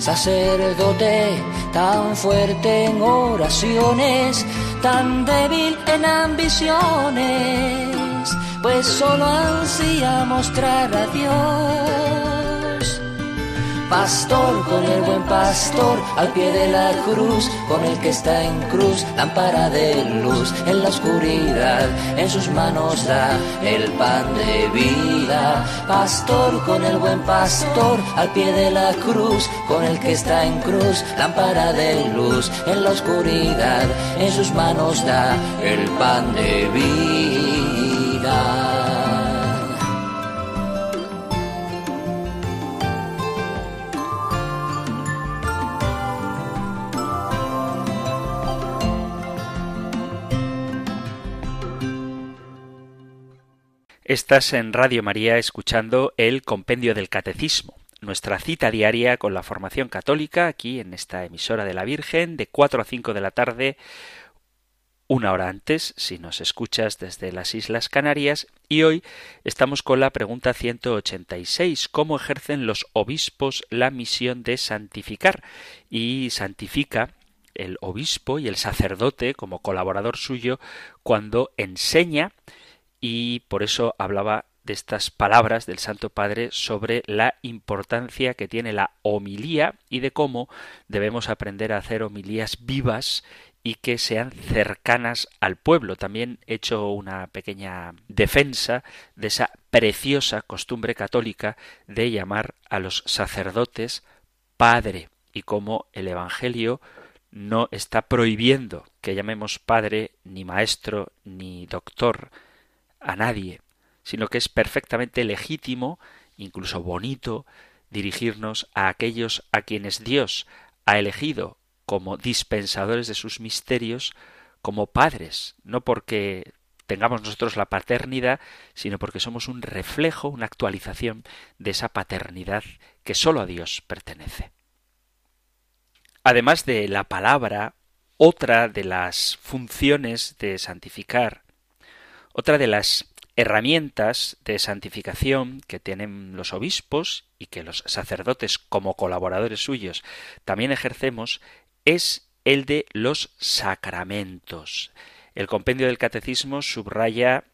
sacerdote tan fuerte en oraciones, tan débil en ambiciones, pues solo ansía mostrar a Dios. Pastor con el buen pastor, al pie de la cruz, con el que está en cruz, lámpara de luz, en la oscuridad, en sus manos da el pan de vida. Pastor con el buen pastor, al pie de la cruz, con el que está en cruz, lámpara de luz, en la oscuridad, en sus manos da el pan de vida. Estás en Radio María escuchando el Compendio del Catecismo, nuestra cita diaria con la formación católica aquí en esta emisora de la Virgen de cuatro a cinco de la tarde, una hora antes si nos escuchas desde las Islas Canarias, y hoy estamos con la pregunta ciento ochenta y seis, ¿cómo ejercen los obispos la misión de santificar? Y santifica el obispo y el sacerdote como colaborador suyo cuando enseña. Y por eso hablaba de estas palabras del Santo Padre sobre la importancia que tiene la homilía y de cómo debemos aprender a hacer homilías vivas y que sean cercanas al pueblo. También he hecho una pequeña defensa de esa preciosa costumbre católica de llamar a los sacerdotes Padre y cómo el Evangelio no está prohibiendo que llamemos Padre, ni Maestro, ni Doctor a nadie, sino que es perfectamente legítimo, incluso bonito, dirigirnos a aquellos a quienes Dios ha elegido como dispensadores de sus misterios, como padres, no porque tengamos nosotros la paternidad, sino porque somos un reflejo, una actualización de esa paternidad que solo a Dios pertenece. Además de la palabra, otra de las funciones de santificar, otra de las herramientas de santificación que tienen los obispos y que los sacerdotes como colaboradores suyos también ejercemos es el de los sacramentos. El Compendio del Catecismo subraya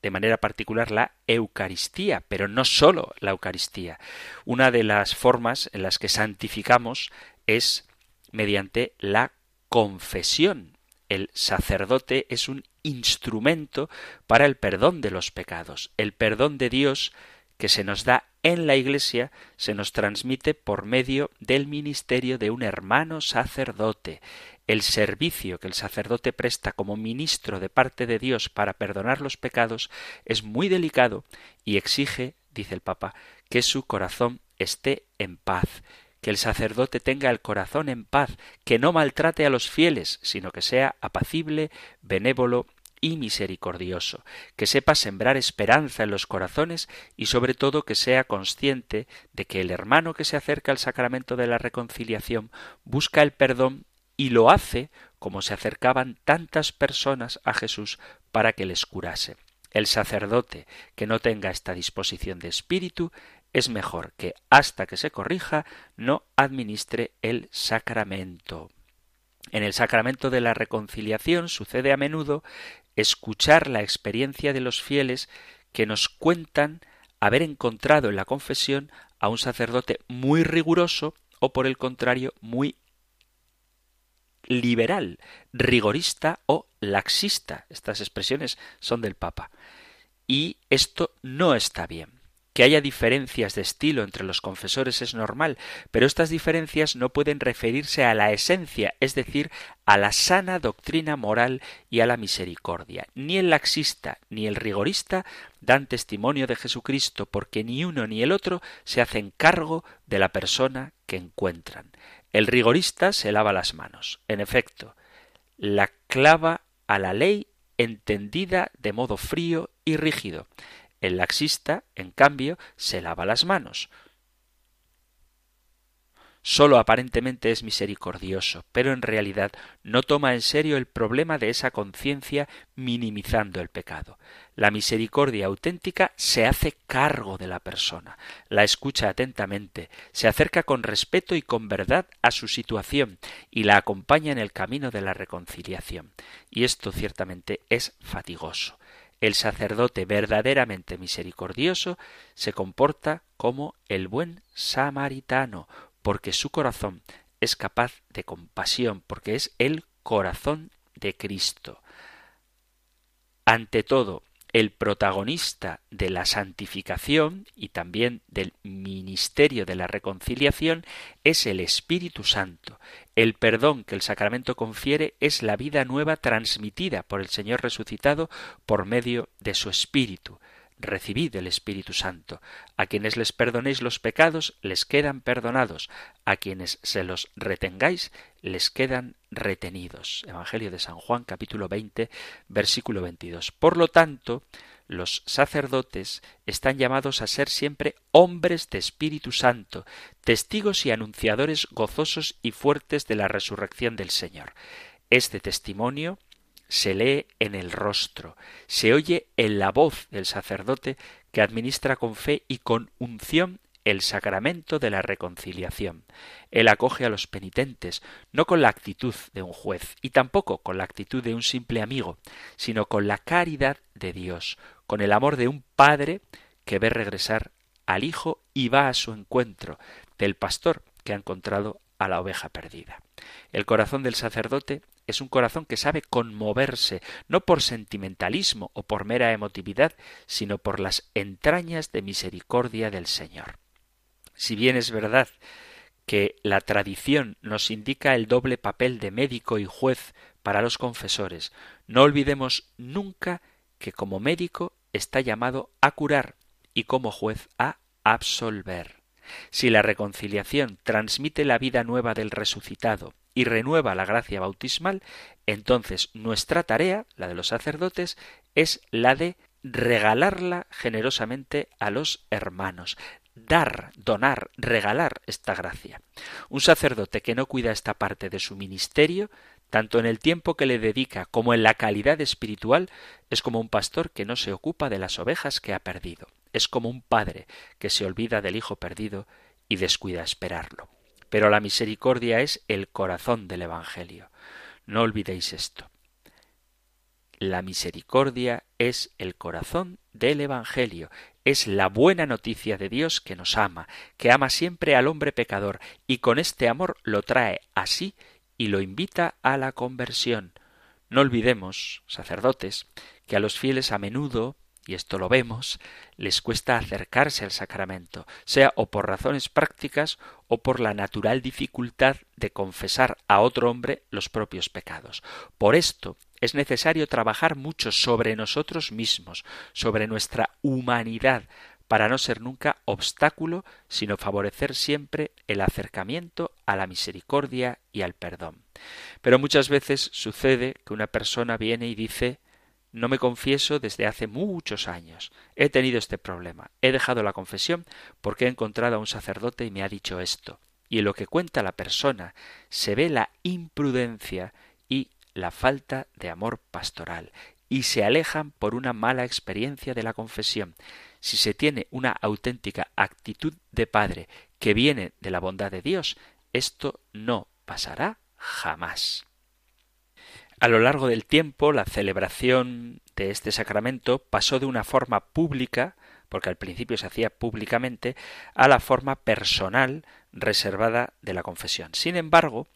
de manera particular la Eucaristía, pero no solo la Eucaristía. Una de las formas en las que santificamos es mediante la confesión. El sacerdote es un instrumento para el perdón de los pecados. El perdón de Dios que se nos da en la Iglesia se nos transmite por medio del ministerio de un hermano sacerdote. El servicio que el sacerdote presta como ministro de parte de Dios para perdonar los pecados es muy delicado y exige, dice el Papa, que su corazón esté en paz. Que el sacerdote tenga el corazón en paz, que no maltrate a los fieles, sino que sea apacible, benévolo y misericordioso, que sepa sembrar esperanza en los corazones y sobre todo que sea consciente de que el hermano que se acerca al sacramento de la reconciliación busca el perdón y lo hace como se acercaban tantas personas a Jesús para que les curase. El sacerdote que no tenga esta disposición de espíritu es mejor que, hasta que se corrija, no administre el sacramento. En el sacramento de la reconciliación sucede a menudo escuchar la experiencia de los fieles que nos cuentan haber encontrado en la confesión a un sacerdote muy riguroso o, por el contrario, muy liberal, rigorista o laxista. Estas expresiones son del Papa. Y esto no está bien. Que haya diferencias de estilo entre los confesores es normal, pero estas diferencias no pueden referirse a la esencia, es decir, a la sana doctrina moral y a la misericordia. Ni el laxista ni el rigorista dan testimonio de Jesucristo, porque ni uno ni el otro se hacen cargo de la persona que encuentran. El rigorista se lava las manos, en efecto, la clava a la ley entendida de modo frío y rígido. El laxista, en cambio, se lava las manos. solo aparentemente es misericordioso, pero en realidad no toma en serio el problema de esa conciencia minimizando el pecado. La misericordia auténtica se hace cargo de la persona, la escucha atentamente, se acerca con respeto y con verdad a su situación y la acompaña en el camino de la reconciliación. Y esto ciertamente es fatigoso. El sacerdote verdaderamente misericordioso se comporta como el buen samaritano, porque su corazón es capaz de compasión, porque es el corazón de Cristo. Ante todo, el protagonista de la santificación y también del ministerio de la reconciliación es el Espíritu Santo. El perdón que el sacramento confiere es la vida nueva transmitida por el Señor resucitado por medio de su Espíritu. Recibid el Espíritu Santo. A quienes les perdonéis los pecados, les quedan perdonados. A quienes se los retengáis, les quedan retenidos. Evangelio de San Juan, capítulo veinte, versículo veintidós. Por lo tanto, los sacerdotes están llamados a ser siempre hombres de Espíritu Santo, testigos y anunciadores gozosos y fuertes de la resurrección del Señor. Este testimonio se lee en el rostro, se oye en la voz del sacerdote que administra con fe y con unción el sacramento de la reconciliación. Él acoge a los penitentes, no con la actitud de un juez y tampoco con la actitud de un simple amigo, sino con la caridad de Dios, con el amor de un padre que ve regresar al hijo y va a su encuentro, del pastor que ha encontrado a la oveja perdida. El corazón del sacerdote es un corazón que sabe conmoverse, no por sentimentalismo o por mera emotividad, sino por las entrañas de misericordia del Señor. Si bien es verdad que la tradición nos indica el doble papel de médico y juez para los confesores, no olvidemos nunca que como médico está llamado a curar y como juez a absolver. Si la reconciliación transmite la vida nueva del resucitado y renueva la gracia bautismal, entonces nuestra tarea, la de los sacerdotes, es la de regalarla generosamente a los hermanos. Dar, donar, regalar esta gracia. Un sacerdote que no cuida esta parte de su ministerio, tanto en el tiempo que le dedica como en la calidad espiritual, es como un pastor que no se ocupa de las ovejas que ha perdido. Es como un padre que se olvida del hijo perdido y descuida esperarlo. Pero la misericordia es el corazón del Evangelio. No olvidéis esto. La misericordia es el corazón del Evangelio. Es la buena noticia de Dios que nos ama, que ama siempre al hombre pecador y con este amor lo trae a sí y lo invita a la conversión. No olvidemos, sacerdotes, que a los fieles a menudo, y esto lo vemos, les cuesta acercarse al sacramento, sea o por razones prácticas o por la natural dificultad de confesar a otro hombre los propios pecados. Por esto es necesario trabajar mucho sobre nosotros mismos, sobre nuestra humanidad, para no ser nunca obstáculo, sino favorecer siempre el acercamiento a la misericordia y al perdón. Pero muchas veces sucede que una persona viene y dice: no me confieso desde hace muchos años. He tenido este problema. He dejado la confesión porque he encontrado a un sacerdote y me ha dicho esto. Y en lo que cuenta la persona se ve la imprudencia y la falta de amor pastoral. Y se alejan por una mala experiencia de la confesión. Si se tiene una auténtica actitud de padre que viene de la bondad de Dios, esto no pasará jamás. A lo largo del tiempo, la celebración de este sacramento pasó de una forma pública, porque al principio se hacía públicamente, a la forma personal reservada de la confesión. Sin embargo,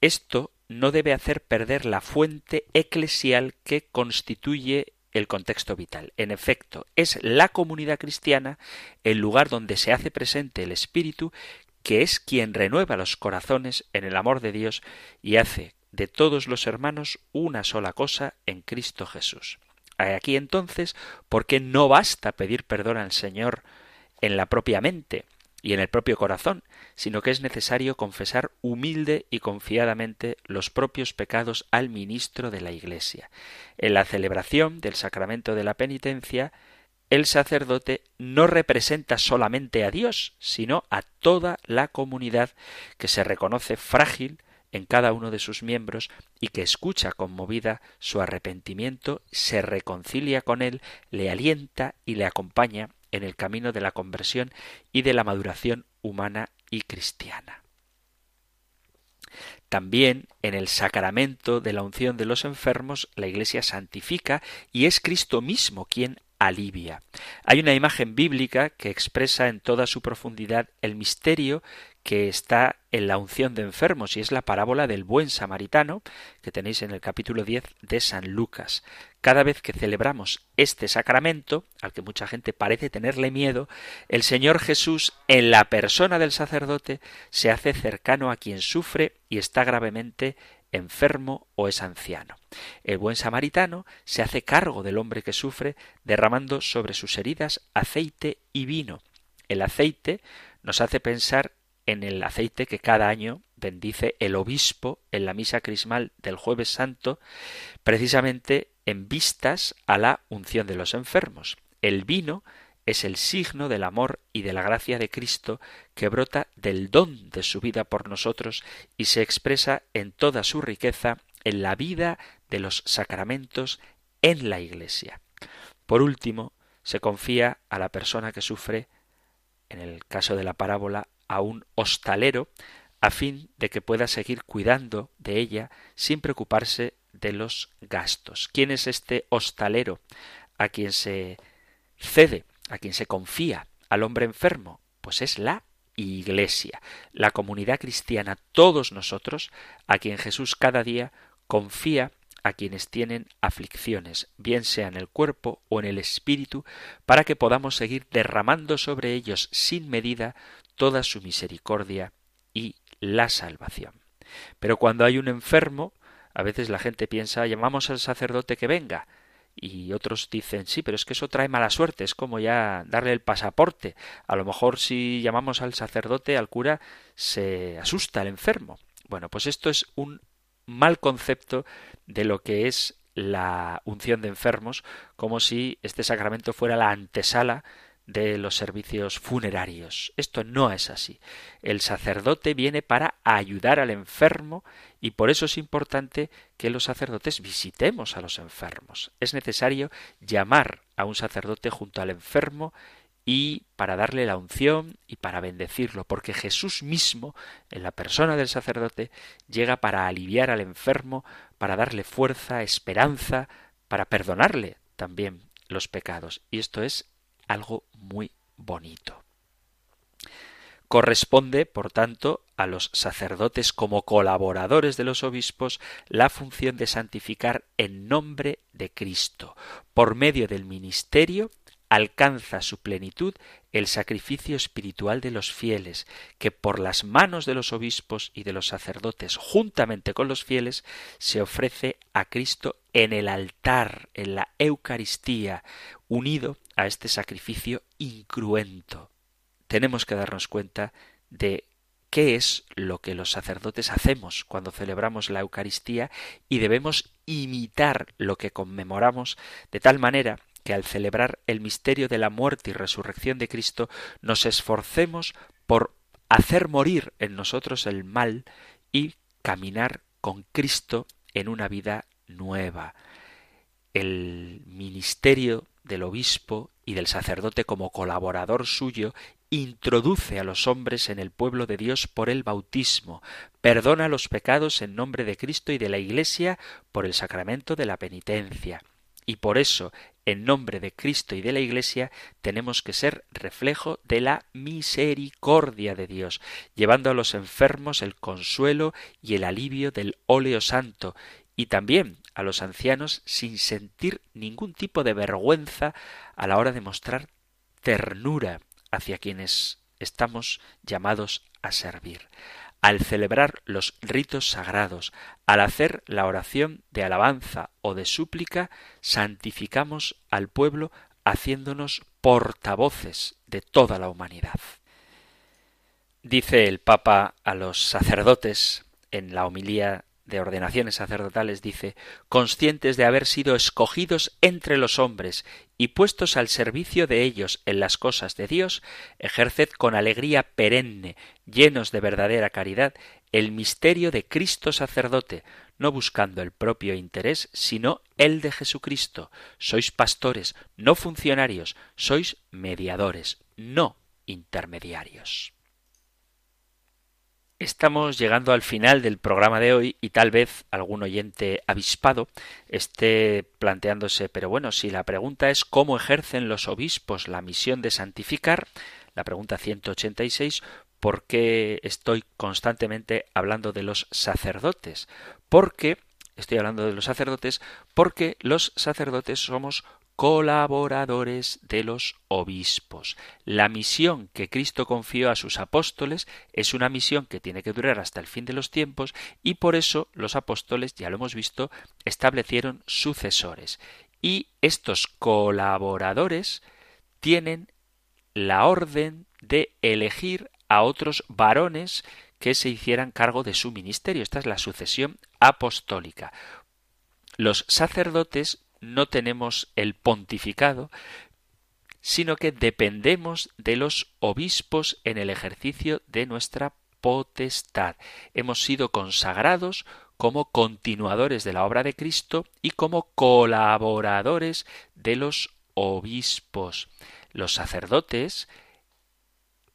esto no debe hacer perder la fuente eclesial que constituye el contexto vital. En efecto, es la comunidad cristiana el lugar donde se hace presente el Espíritu, que es quien renueva los corazones en el amor de Dios y hace de todos los hermanos una sola cosa en Cristo Jesús. Aquí entonces, ¿por qué no basta pedir perdón al Señor en la propia mente y en el propio corazón, sino que es necesario confesar humilde y confiadamente los propios pecados al ministro de la Iglesia? En la celebración del sacramento de la penitencia el sacerdote no representa solamente a Dios, sino a toda la comunidad que se reconoce frágil en cada uno de sus miembros y que escucha conmovida su arrepentimiento, se reconcilia con él, le alienta y le acompaña en el camino de la conversión y de la maduración humana y cristiana. También en el sacramento de la unción de los enfermos la Iglesia santifica y es Cristo mismo quien alivia. Hay una imagen bíblica que expresa en toda su profundidad el misterio que está en la unción de enfermos y es la parábola del buen samaritano que tenéis en el capítulo diez de San Lucas. Cada vez que celebramos este sacramento, al que mucha gente parece tenerle miedo, el Señor Jesús, en la persona del sacerdote, se hace cercano a quien sufre y está gravemente enfermo o es anciano. El buen samaritano se hace cargo del hombre que sufre, derramando sobre sus heridas aceite y vino. El aceite nos hace pensar en el aceite que cada año bendice el obispo en la misa crismal del Jueves Santo, precisamente en vistas a la unción de los enfermos. El vino es el signo del amor y de la gracia de Cristo que brota del don de su vida por nosotros y se expresa en toda su riqueza en la vida de los sacramentos en la Iglesia. Por último, se confía a la persona que sufre, en el caso de la parábola, a un hostalero, a fin de que pueda seguir cuidando de ella sin preocuparse de los gastos. ¿Quién es este hostalero a quien se cede, a quien se confía al hombre enfermo? Pues es la Iglesia, la comunidad cristiana, todos nosotros, a quien Jesús cada día confía a quienes tienen aflicciones, bien sea en el cuerpo o en el espíritu, para que podamos seguir derramando sobre ellos sin medida toda su misericordia y la salvación. Pero cuando hay un enfermo, a veces la gente piensa, llamamos al sacerdote que venga. Y otros dicen, sí, pero es que eso trae mala suerte, es como ya darle el pasaporte. A lo mejor si llamamos al sacerdote, al cura, se asusta el enfermo. Bueno, pues esto es un mal concepto de lo que es la unción de enfermos, como si este sacramento fuera la antesala de los servicios funerarios. Esto no es así. El sacerdote viene para ayudar al enfermo y por eso es importante que los sacerdotes visitemos a los enfermos. Es necesario llamar a un sacerdote junto al enfermo y para darle la unción y para bendecirlo, porque Jesús mismo, en la persona del sacerdote, llega para aliviar al enfermo, para darle fuerza, esperanza, para perdonarle también los pecados. Y esto es algo muy bonito. Corresponde, por tanto, a los sacerdotes como colaboradores de los obispos la función de santificar en nombre de Cristo. Por medio del ministerio alcanza su plenitud el sacrificio espiritual de los fieles, que por las manos de los obispos y de los sacerdotes, juntamente con los fieles, se ofrece a Cristo en el altar, en la Eucaristía, unido a este sacrificio incruento. Tenemos que darnos cuenta de qué es lo que los sacerdotes hacemos cuando celebramos la Eucaristía y debemos imitar lo que conmemoramos de tal manera que al celebrar el misterio de la muerte y resurrección de Cristo nos esforcemos por hacer morir en nosotros el mal y caminar con Cristo en una vida nueva. El ministerio del obispo y del sacerdote como colaborador suyo introduce a los hombres en el pueblo de Dios por el bautismo, perdona los pecados en nombre de Cristo y de la Iglesia por el sacramento de la penitencia. Y por eso, en nombre de Cristo y de la Iglesia, tenemos que ser reflejo de la misericordia de Dios, llevando a los enfermos el consuelo y el alivio del óleo santo, y también a los ancianos sin sentir ningún tipo de vergüenza a la hora de mostrar ternura hacia quienes estamos llamados a servir. Al celebrar los ritos sagrados, al hacer la oración de alabanza o de súplica, santificamos al pueblo haciéndonos portavoces de toda la humanidad. Dice el Papa a los sacerdotes en la homilía de ordenaciones sacerdotales dice: conscientes de haber sido escogidos entre los hombres y puestos al servicio de ellos en las cosas de Dios, ejerced con alegría perenne, llenos de verdadera caridad, el misterio de Cristo sacerdote, no buscando el propio interés, sino el de Jesucristo. Sois pastores, no funcionarios, sois mediadores, no intermediarios. Estamos llegando al final del programa de hoy y tal vez algún oyente avispado esté planteándose, pero bueno, si la pregunta es ¿cómo ejercen los obispos la misión de santificar? La pregunta ciento ochenta y seis, ¿por qué estoy constantemente hablando de los sacerdotes? Porque, estoy hablando de los sacerdotes, porque los sacerdotes somos colaboradores de los obispos. La misión que Cristo confió a sus apóstoles es una misión que tiene que durar hasta el fin de los tiempos y por eso los apóstoles, ya lo hemos visto, establecieron sucesores. Y estos colaboradores tienen la orden de elegir a otros varones que se hicieran cargo de su ministerio. Esta es la sucesión apostólica. Los sacerdotes no tenemos el pontificado, sino que dependemos de los obispos en el ejercicio de nuestra potestad. Hemos sido consagrados como continuadores de la obra de Cristo y como colaboradores de los obispos. Los sacerdotes,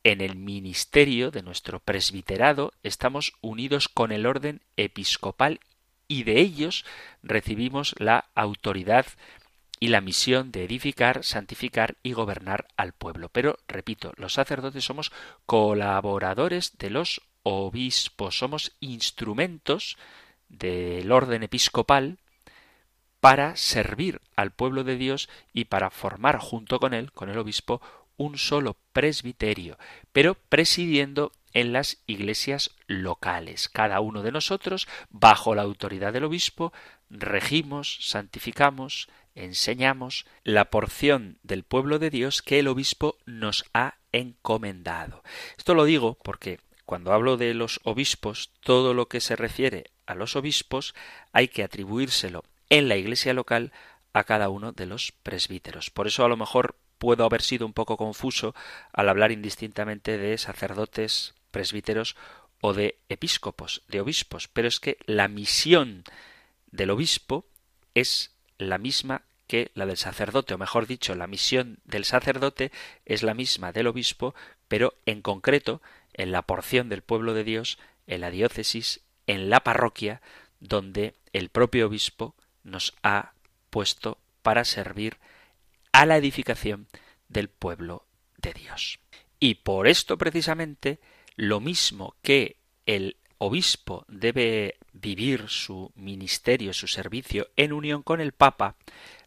en el ministerio de nuestro presbiterado, estamos unidos con el orden episcopal y de ellos recibimos la autoridad y la misión de edificar, santificar y gobernar al pueblo. Pero, repito, los sacerdotes somos colaboradores de los obispos, somos instrumentos del orden episcopal para servir al pueblo de Dios y para formar junto con él, con el obispo, un solo presbiterio, pero presidiendo en las iglesias locales. Cada uno de nosotros, bajo la autoridad del obispo, regimos, santificamos, enseñamos la porción del pueblo de Dios que el obispo nos ha encomendado. Esto lo digo porque cuando hablo de los obispos, todo lo que se refiere a los obispos hay que atribuírselo en la iglesia local a cada uno de los presbíteros. Por eso a lo mejor puedo haber sido un poco confuso al hablar indistintamente de sacerdotes, presbíteros o de episcopos, de obispos, pero es que la misión del obispo es la misma que la del sacerdote, o mejor dicho, la misión del sacerdote es la misma del obispo, pero en concreto en la porción del pueblo de Dios, en la diócesis, en la parroquia, donde el propio obispo nos ha puesto para servir a la edificación del pueblo de Dios. Y por esto precisamente, lo mismo que el obispo debe vivir su ministerio, su servicio en unión con el Papa,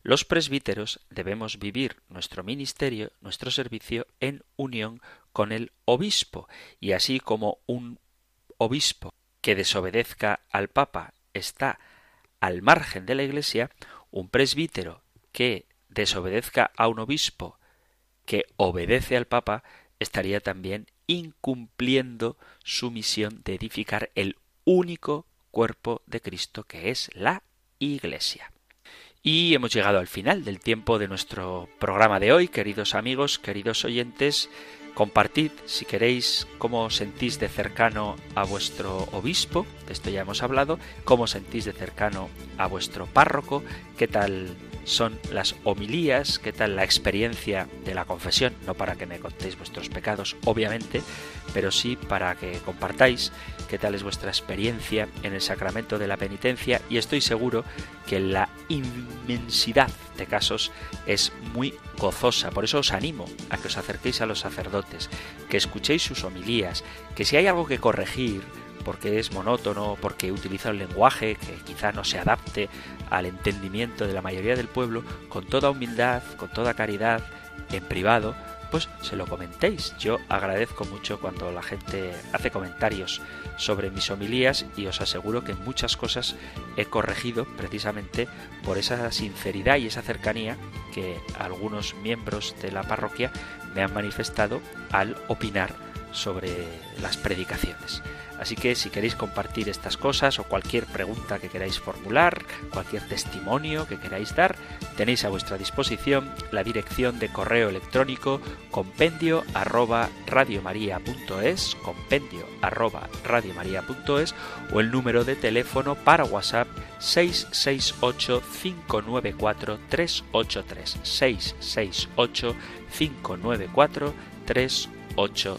los presbíteros debemos vivir nuestro ministerio, nuestro servicio en unión con el obispo. Y así como un obispo que desobedezca al Papa está al margen de la Iglesia, un presbítero que desobedezca a un obispo que obedece al Papa estaría también incumpliendo su misión de edificar el único cuerpo de Cristo, que es la Iglesia. Y hemos llegado al final del tiempo de nuestro programa de hoy, queridos amigos, queridos oyentes. Compartid, si queréis, cómo sentís de cercano a vuestro obispo, de esto ya hemos hablado, cómo sentís de cercano a vuestro párroco, qué tal son las homilías, qué tal la experiencia de la confesión, no para que me contéis vuestros pecados, obviamente, pero sí para que compartáis qué tal es vuestra experiencia en el sacramento de la penitencia, y estoy seguro que la inmensidad de casos es muy gozosa. Por eso os animo a que os acerquéis a los sacerdotes, que escuchéis sus homilías, que si hay algo que corregir porque es monótono, porque utiliza un lenguaje que quizá no se adapte al entendimiento de la mayoría del pueblo, con toda humildad, con toda caridad, en privado, pues se lo comentéis. Yo agradezco mucho cuando la gente hace comentarios sobre mis homilías y os aseguro que muchas cosas he corregido precisamente por esa sinceridad y esa cercanía que algunos miembros de la parroquia me han manifestado al opinar sobre las predicaciones. Así que si queréis compartir estas cosas o cualquier pregunta que queráis formular, cualquier testimonio que queráis dar, tenéis a vuestra disposición la dirección de correo electrónico compendio arroba radiomaria.es, compendio arroba radiomaria.es o el número de teléfono para WhatsApp seis seis ocho, cinco nueve cuatro, tres ocho tres, seis seis ocho, cinco nueve cuatro, tres ocho